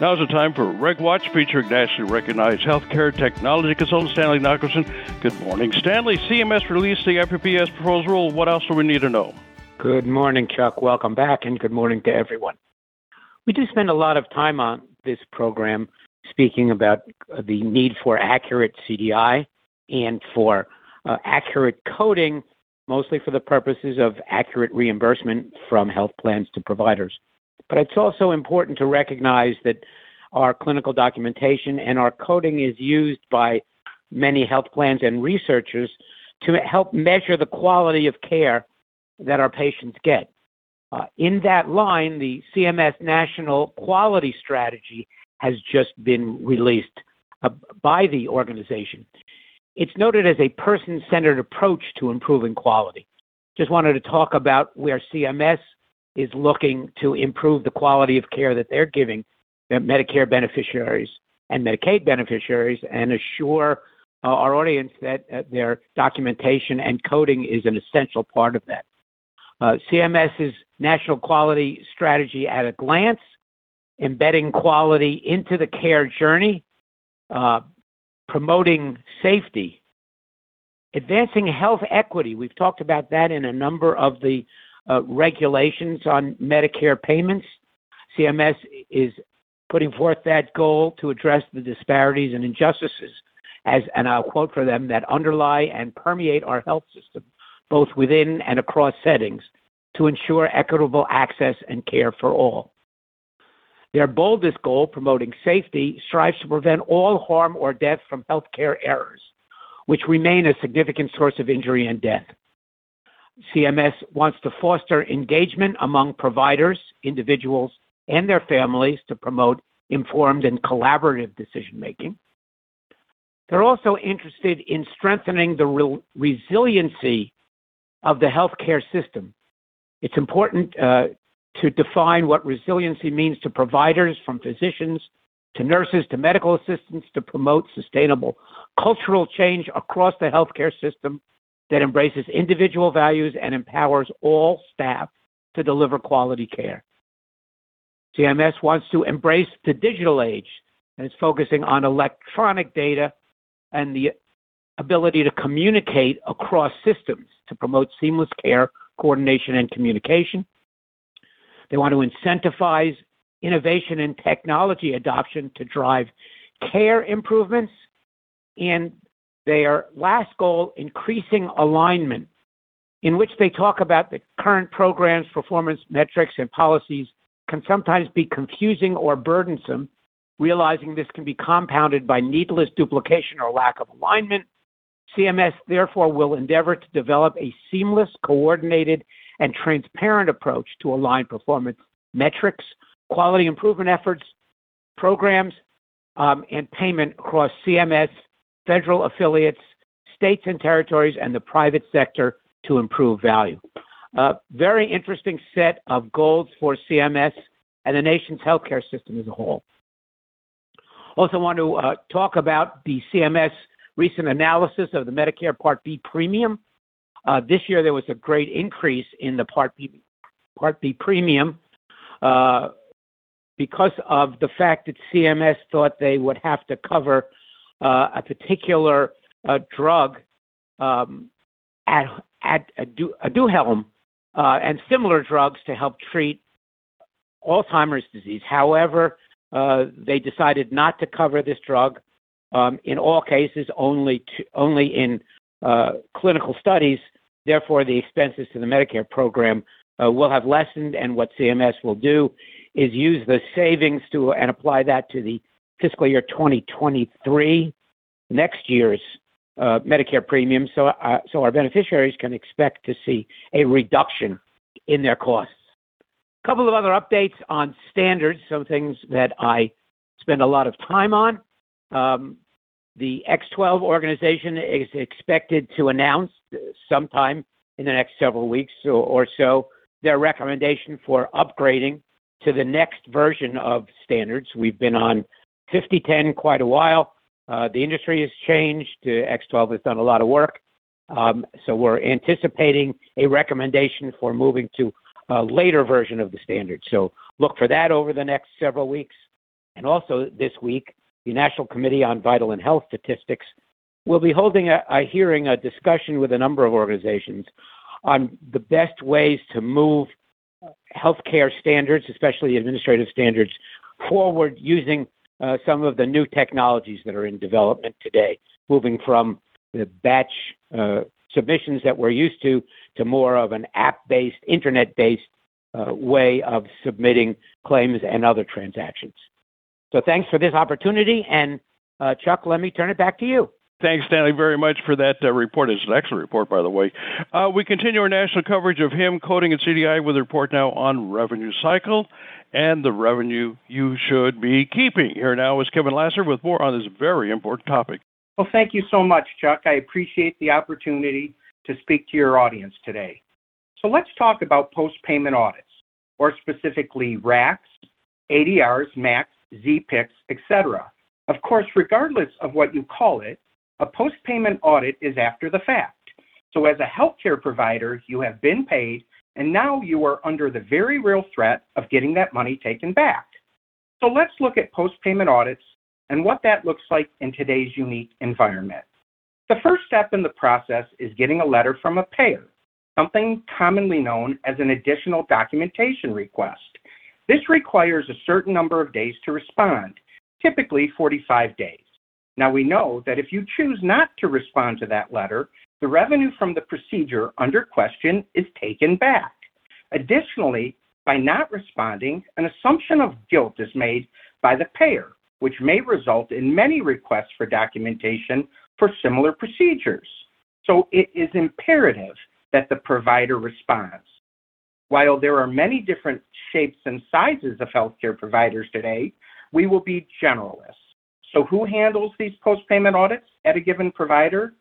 Now's the time for Reg Watch, featuring nationally recognized healthcare technology consultant Stanley Knockerson. Good morning, Stanley. C M S released the I P P S proposed rule. What else do we need to know? Good morning, Chuck. Welcome back, and good morning to everyone. We do spend a lot of time on this program speaking about the need for accurate C D I and for uh, accurate coding, mostly for the purposes of accurate reimbursement from health plans to providers. But it's also important to recognize that our clinical documentation and our coding is used by many health plans and researchers to help measure the quality of care that our patients get. Uh, in that line, the C M S National Quality Strategy has just been released uh, by the organization. It's noted as a person-centered approach to improving quality. Just wanted to talk about where C M S is looking to improve the quality of care that they're giving their Medicare beneficiaries and Medicaid beneficiaries, and assure uh, our audience that uh, their documentation and coding is an essential part of that. Uh, CMS's National Quality Strategy at a glance, embedding quality into the care journey, uh, promoting safety, advancing health equity. We've talked about that in a number of the Uh, regulations on Medicare payments. C M S is putting forth that goal to address the disparities and injustices, as, and I'll quote for them, that underlie and permeate our health system, both within and across settings, to ensure equitable access and care for all. Their boldest goal, promoting safety, strives to prevent all harm or death from healthcare errors, which remain a significant source of injury and death. C M S wants to foster engagement among providers, individuals, and their families to promote informed and collaborative decision-making. They're also interested in strengthening the re- resiliency of the healthcare system. It's important uh, to define what resiliency means to providers, from physicians to nurses to medical assistants, to promote sustainable cultural change across the healthcare system that embraces individual values and empowers all staff to deliver quality care. C M S wants to embrace the digital age, and is focusing on electronic data and the ability to communicate across systems to promote seamless care, coordination, and communication. They want to incentivize innovation and technology adoption to drive care improvements, and their last goal, increasing alignment, in which they talk about the current programs, performance metrics, and policies can sometimes be confusing or burdensome, realizing this can be compounded by needless duplication or lack of alignment. C M S, therefore, will endeavor to develop a seamless, coordinated, and transparent approach to align performance metrics, quality improvement efforts, programs, um, and payment across C M S, federal affiliates, states and territories, and the private sector to improve value. Uh, very interesting set of goals for C M S and the nation's healthcare system as a whole. Also want to uh, talk about the C M S recent analysis of the Medicare Part B premium. Uh, this year there was a great increase in the Part B, Part B premium uh, because of the fact that C M S thought they would have to cover Uh, a particular uh, drug um, at at a, du- a Duhelm uh, and similar drugs to help treat Alzheimer's disease. However, uh, they decided not to cover this drug um, in all cases, only to, only in uh, clinical studies. Therefore, the expenses to the Medicare program uh, will have lessened, and what C M S will do is use the savings to and apply that to the fiscal year twenty twenty-three, next year's uh, Medicare premium, so, uh, so our beneficiaries can expect to see a reduction in their costs. A couple of other updates on standards, some things that I spend a lot of time on. Um, the X twelve organization is expected to announce sometime in the next several weeks or so their recommendation for upgrading to the next version of standards. We've been on fifty ten quite a while. Uh, the industry has changed. X twelve has done a lot of work. Um, so we're anticipating a recommendation for moving to a later version of the standard. So look for that over the next several weeks. And also this week, the National Committee on Vital and Health Statistics will be holding a, a hearing, a discussion with a number of organizations on the best ways to move healthcare standards, especially administrative standards, forward using uh, some of the new technologies that are in development today, moving from the batch uh, submissions that we're used to to more of an app-based, internet-based uh, way of submitting claims and other transactions. So thanks for this opportunity, and uh, Chuck, let me turn it back to you. Thanks, Stanley, very much for that uh, report. It's an excellent report, by the way. Uh, we continue our national coverage of HIM, coding, and C D I with a report now on revenue cycle and the revenue you should be keeping. Here now is Kevin Lasser with more on this very important topic. Well, thank you so much, Chuck. I appreciate the opportunity to speak to your audience today. So let's talk about post-payment audits, or specifically R A Cs, A D Rs, M A Cs, Z P I Cs, et cetera. Of course, regardless of what you call it, a post-payment audit is after the fact. So as a healthcare provider, you have been paid, and now you are under the very real threat of getting that money taken back. So let's look at post-payment audits and what that looks like in today's unique environment. The first step in the process is getting a letter from a payer, something commonly known as an additional documentation request. This requires a certain number of days to respond, typically forty-five days. Now, we know that if you choose not to respond to that letter, the revenue from the procedure under question is taken back. Additionally, by not responding, an assumption of guilt is made by the payer, which may result in many requests for documentation for similar procedures. So it is imperative that the provider responds. While there are many different shapes and sizes of healthcare providers today, we will be generalists. So who handles these post-payment audits at a given provider?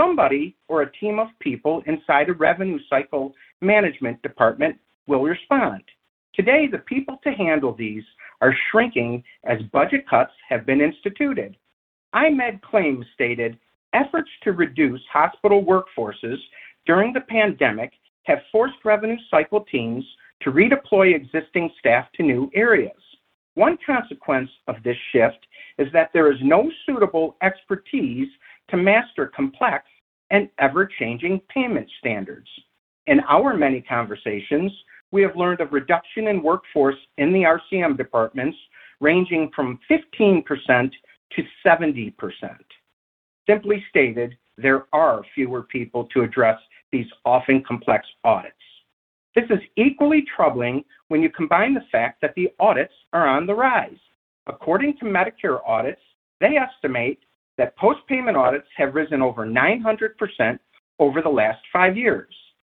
Somebody or a team of people inside a revenue cycle management department will respond. Today, the people to handle these are shrinking as budget cuts have been instituted. I Med Claims stated, efforts to reduce hospital workforces during the pandemic have forced revenue cycle teams to redeploy existing staff to new areas. One consequence of this shift is that there is no suitable expertise to master complex and ever-changing payment standards. In our many conversations, we have learned of reduction in workforce in the R C M departments ranging from fifteen percent to seventy percent. Simply stated, there are fewer people to address these often complex audits. This is equally troubling when you combine the fact that the audits are on the rise. According to Medicare audits, they estimate that post-payment audits have risen over nine hundred percent over the last five years.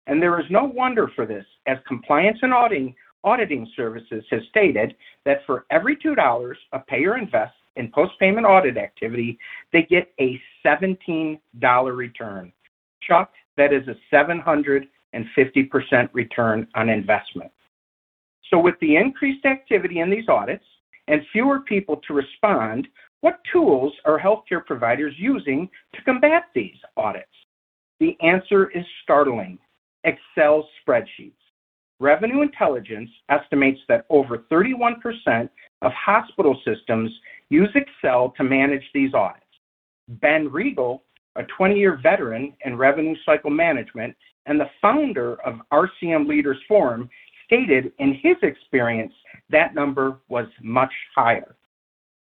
And there is no wonder for this, as compliance and auditing, auditing services has stated that for every two dollars a payer invests in post-payment audit activity, they get a seventeen dollars return. Chuck, that is a seven hundred dollars and fifty percent return on investment. So with the increased activity in these audits and fewer people to respond, what tools are healthcare providers using to combat these audits? The answer is startling. Excel spreadsheets. Revenue Intelligence estimates that over thirty-one percent of hospital systems use Excel to manage these audits. Ben Riegel, a twenty-year veteran in revenue cycle management, and the founder of R C M Leaders Forum, stated in his experience that number was much higher.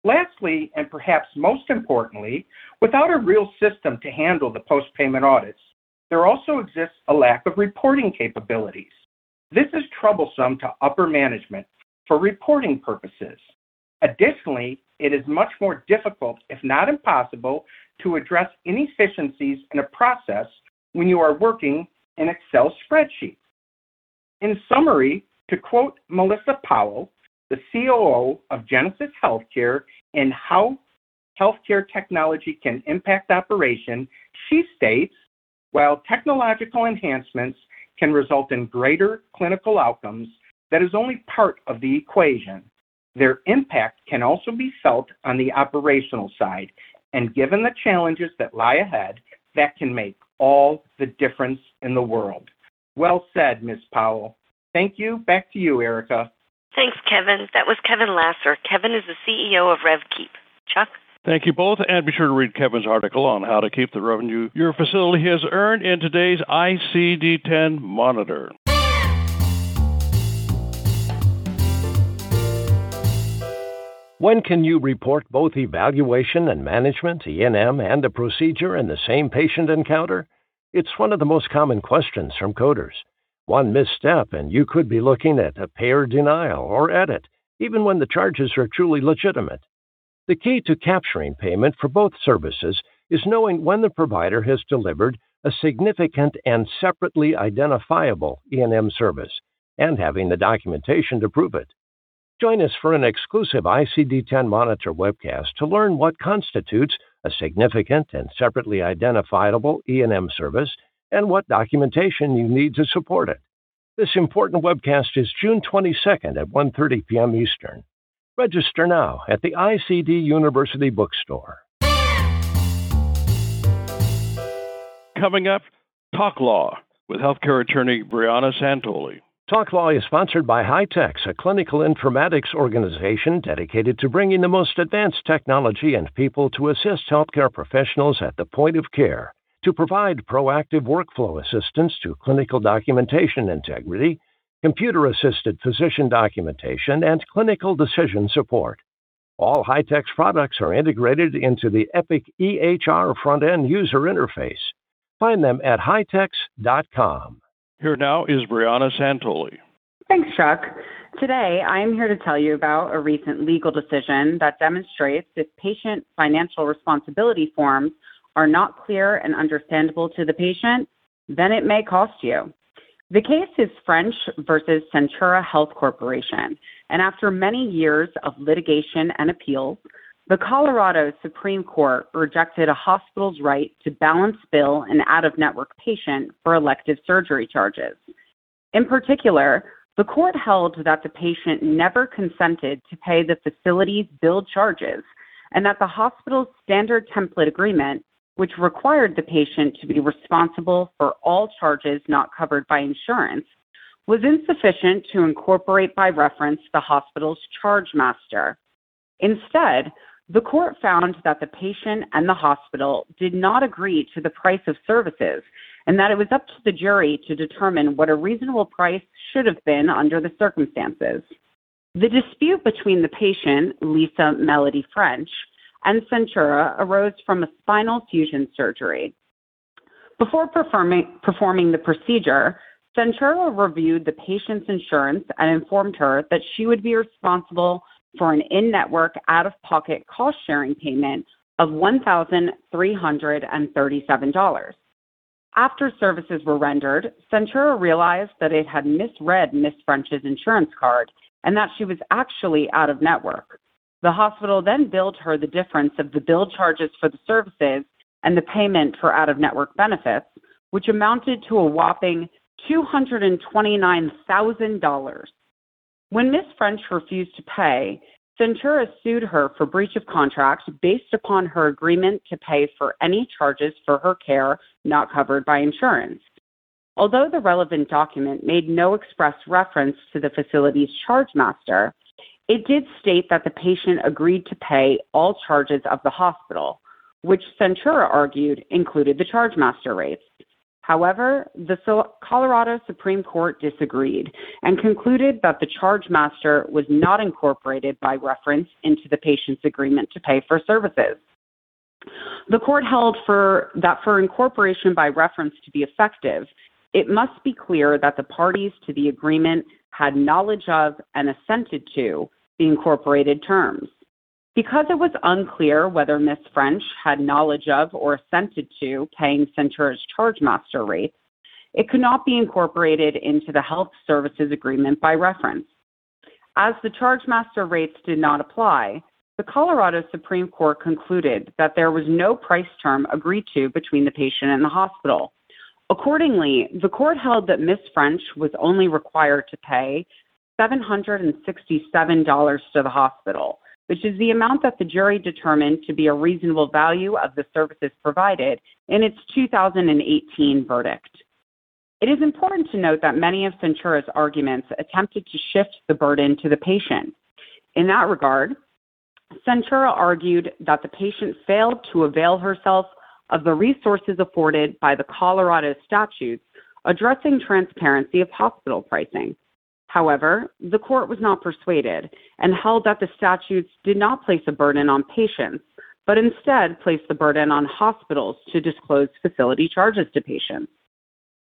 Lastly, and perhaps most importantly, without a real system to handle the post-payment audits, there also exists a lack of reporting capabilities. This is troublesome to upper management for reporting purposes. Additionally, it is much more difficult, if not impossible, to address inefficiencies in a process when you are working an Excel spreadsheet. In summary, to quote Melissa Powell, the C O O of Genesis Healthcare, in How Healthcare Technology Can Impact Operation, she states, while technological enhancements can result in greater clinical outcomes, that is only part of the equation. Their impact can also be felt on the operational side, and given the challenges that lie ahead, that can make all the difference in the world. Well said, Miz Powell. Thank you. Back to you, Erica. Thanks, Kevin. That was Kevin Lasser. Kevin is the C E O of RevKeep. Chuck? Thank you both, and be sure to read Kevin's article on how to keep the revenue your facility has earned in today's I C D ten Monitor. When can you report both evaluation and management, E and M, and a procedure in the same patient encounter? It's one of the most common questions from coders. One misstep, and you could be looking at a payer denial or edit, even when the charges are truly legitimate. The key to capturing payment for both services is knowing when the provider has delivered a significant and separately identifiable E and M service and having the documentation to prove it. Join us for an exclusive I C D ten Monitor webcast to learn what constitutes a significant and separately identifiable E and M service and what documentation you need to support it. This important webcast is June twenty-second at one thirty p.m. Eastern. Register now at the I C D University Bookstore. Coming up, Talk Law with healthcare attorney Brianna Santoli. Talk Law is sponsored by HITEX, a clinical informatics organization dedicated to bringing the most advanced technology and people to assist healthcare professionals at the point of care, to provide proactive workflow assistance to clinical documentation integrity, computer-assisted physician documentation, and clinical decision support. All HITEX products are integrated into the Epic E H R front-end user interface. Find them at hitex dot com. Here now is Brianna Santoli. Thanks, Chuck. Today, I am here to tell you about a recent legal decision that demonstrates if patient financial responsibility forms are not clear and understandable to the patient, then it may cost you. The case is French versus Centura Health Corporation, and after many years of litigation and appeals, the Colorado Supreme Court rejected a hospital's right to balance bill an out-of-network patient for elective surgery charges. In particular, the court held that the patient never consented to pay the facility's billed charges and that the hospital's standard template agreement, which required the patient to be responsible for all charges not covered by insurance, was insufficient to incorporate by reference the hospital's charge master. Instead, the court found that the patient and the hospital did not agree to the price of services and that it was up to the jury to determine what a reasonable price should have been under the circumstances. The dispute between the patient, Lisa Melody French, and Centura arose from a spinal fusion surgery. Before performing, performing the procedure, Centura reviewed the patient's insurance and informed her that she would be responsible for an in-network, out-of-pocket cost-sharing payment of one thousand three hundred thirty-seven dollars. After services were rendered, Centura realized that it had misread Miz French's insurance card and that she was actually out-of-network. The hospital then billed her the difference of the bill charges for the services and the payment for out-of-network benefits, which amounted to a whopping two hundred twenty-nine thousand dollars. When Miz French refused to pay, Centura sued her for breach of contract based upon her agreement to pay for any charges for her care not covered by insurance. Although the relevant document made no express reference to the facility's charge master, it did state that the patient agreed to pay all charges of the hospital, which Centura argued included the charge master rates. However, the Colorado Supreme Court disagreed and concluded that the charge master was not incorporated by reference into the patient's agreement to pay for services. The court held for, that for incorporation by reference to be effective, it must be clear that the parties to the agreement had knowledge of and assented to the incorporated terms. Because it was unclear whether Miz French had knowledge of or assented to paying Centura's charge master rates, it could not be incorporated into the health services agreement by reference. As the charge master rates did not apply, the Colorado Supreme Court concluded that there was no price term agreed to between the patient and the hospital. Accordingly, the court held that Miz French was only required to pay seven hundred sixty-seven dollars to the hospital, which is the amount that the jury determined to be a reasonable value of the services provided in its two thousand eighteen verdict. It is important to note that many of Centura's arguments attempted to shift the burden to the patient. In that regard, Centura argued that the patient failed to avail herself of the resources afforded by the Colorado statutes addressing transparency of hospital pricing. However, the court was not persuaded and held that the statutes did not place a burden on patients, but instead placed the burden on hospitals to disclose facility charges to patients.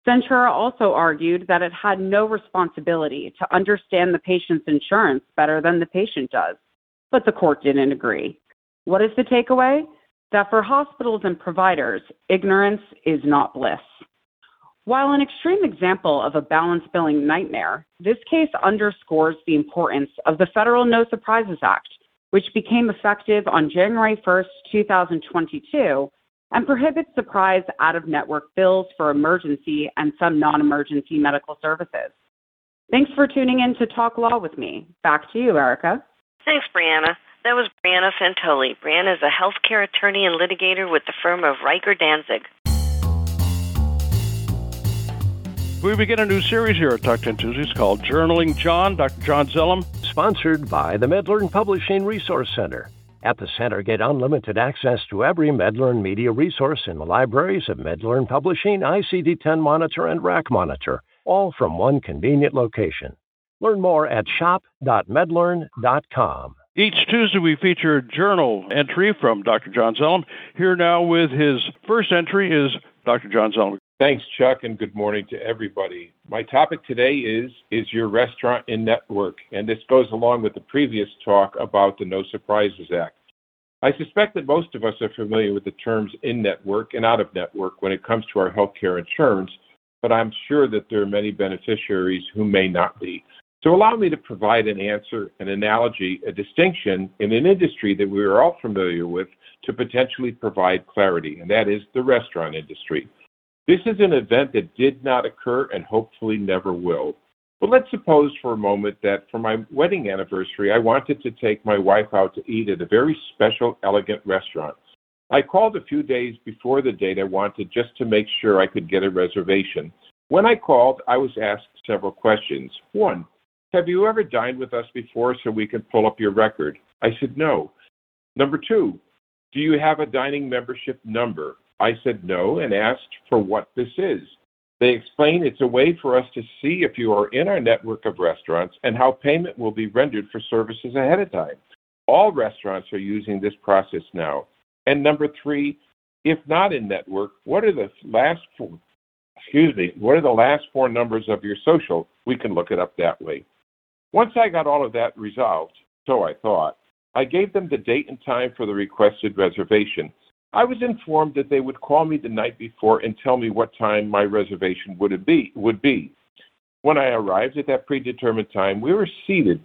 Centura also argued that it had no responsibility to understand the patient's insurance better than the patient does, but the court didn't agree. What is the takeaway? That for hospitals and providers, ignorance is not bliss. While an extreme example of a balance billing nightmare, this case underscores the importance of the Federal No Surprises Act, which became effective on January first, two thousand twenty-two, and prohibits surprise out-of-network bills for emergency and some non-emergency medical services. Thanks for tuning in to Talk Law with me. Back to you, Erica. Thanks, Brianna. That was Brianna Fantoli. Brianna is a healthcare attorney and litigator with the firm of Riker Danzig. We begin a new series here at Talk ten Tuesdays called Journaling John, Doctor John Zellum. Sponsored by the MedLearn Publishing Resource Center. At the center, get unlimited access to every MedLearn media resource in the libraries of MedLearn Publishing, I C D ten Monitor, and R A C Monitor, all from one convenient location. Learn more at shop dot medlearn dot com. Each Tuesday, we feature a journal entry from Doctor John Zellum. Here now with his first entry is Doctor John Zellum. Thanks, Chuck, and good morning to everybody. My topic today is, is your restaurant in network? And this goes along with the previous talk about the No Surprises Act. I suspect that most of us are familiar with the terms in-network and out-of-network when it comes to our healthcare insurance, but I'm sure that there are many beneficiaries who may not be. So allow me to provide an answer, an analogy, a distinction in an industry that we are all familiar with to potentially provide clarity, and that is the restaurant industry. This is an event that did not occur and hopefully never will. But let's suppose for a moment that for my wedding anniversary, I wanted to take my wife out to eat at a very special, elegant restaurant. I called a few days before the date I wanted just to make sure I could get a reservation. When I called, I was asked several questions. One, have you ever dined with us before so we can pull up your record? I said no. Number two, do you have a dining membership number? I said no and asked for what this is. They explained it's a way for us to see if you are in our network of restaurants and how payment will be rendered for services ahead of time. All restaurants are using this process now. And number three, if not in network, what are the last four, excuse me, what are the last four numbers of your social? We can look it up that way. Once I got all of that resolved, so I thought, I gave them the date and time for the requested reservation. I was informed that they would call me the night before and tell me what time my reservation would be. Would be. When I arrived at that predetermined time, we were seated.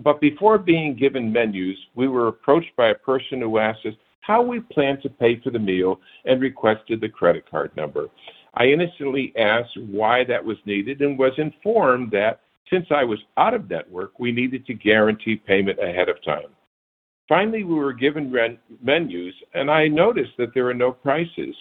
But before being given menus, we were approached by a person who asked us how we planned to pay for the meal and requested the credit card number. I innocently asked why that was needed and was informed that since I was out of network, we needed to guarantee payment ahead of time. Finally, we were given ren- menus, and I noticed that there are no prices.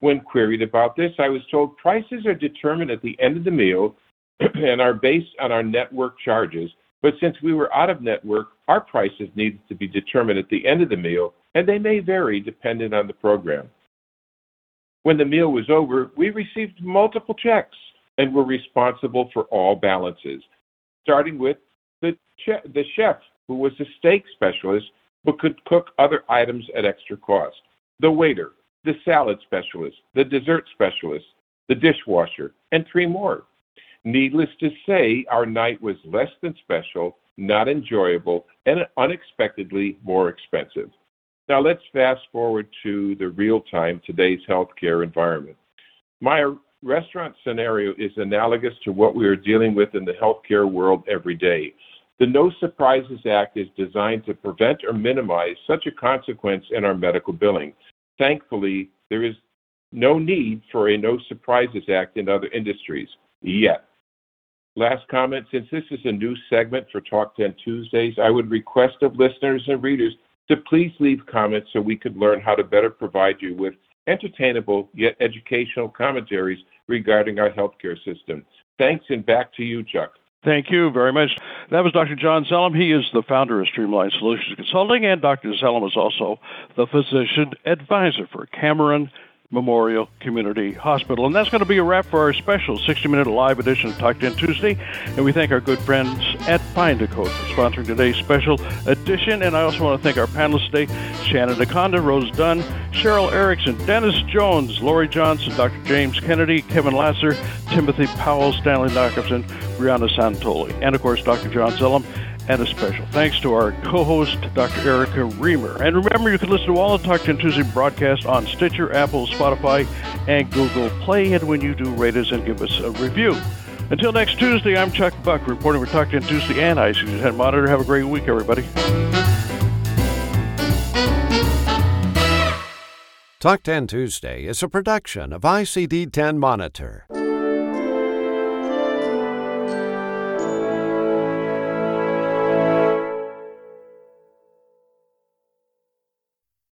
When queried about this, I was told prices are determined at the end of the meal and are based on our network charges. But since we were out of network, our prices needed to be determined at the end of the meal, and they may vary depending on the program. When the meal was over, we received multiple checks and were responsible for all balances, starting with the, che- the chef, who was a steak specialist, but could cook other items at extra cost. The waiter, the salad specialist, the dessert specialist, the dishwasher, and three more. Needless to say, our night was less than special, not enjoyable, and unexpectedly more expensive. Now let's fast forward to the real time, today's healthcare environment. My restaurant scenario is analogous to what we are dealing with in the healthcare world every day. The No Surprises Act is designed to prevent or minimize such a consequence in our medical billing. Thankfully, there is no need for a No Surprises Act in other industries yet. Last comment, since this is a new segment for Talk ten Tuesdays, I would request of listeners and readers to please leave comments so we could learn how to better provide you with entertainable yet educational commentaries regarding our healthcare system. Thanks, and back to you, Chuck. Thank you very much. That was Doctor John Zellum. He is the founder of Streamline Solutions Consulting, and Doctor Zellum is also the physician advisor for Cameron Memorial Community Hospital. And that's going to be a wrap for our special sixty-minute live edition of Talk ten Tuesday. And we thank our good friends at Find a Code for sponsoring today's special edition. And I also want to thank our panelists today, Shannon Aconda, Rose Dunn, Cheryl Erickson, Dennis Jones, Lori Johnson, Doctor James Kennedy, Kevin Lasser, Timothy Powell, Stanley Knockerson, Brianna Santoli, and, of course, Doctor John Zellum. And a special thanks to our co-host, Doctor Erica Reamer. And remember, you can listen to all the Talk ten Tuesday broadcasts on Stitcher, Apple, Spotify, and Google Play. And when you do, rate us and give us a review. Until next Tuesday, I'm Chuck Buck, reporting for Talk ten Tuesday and I C D ten Monitor. Have a great week, everybody. Talk ten Tuesday is a production of I C D ten Monitor.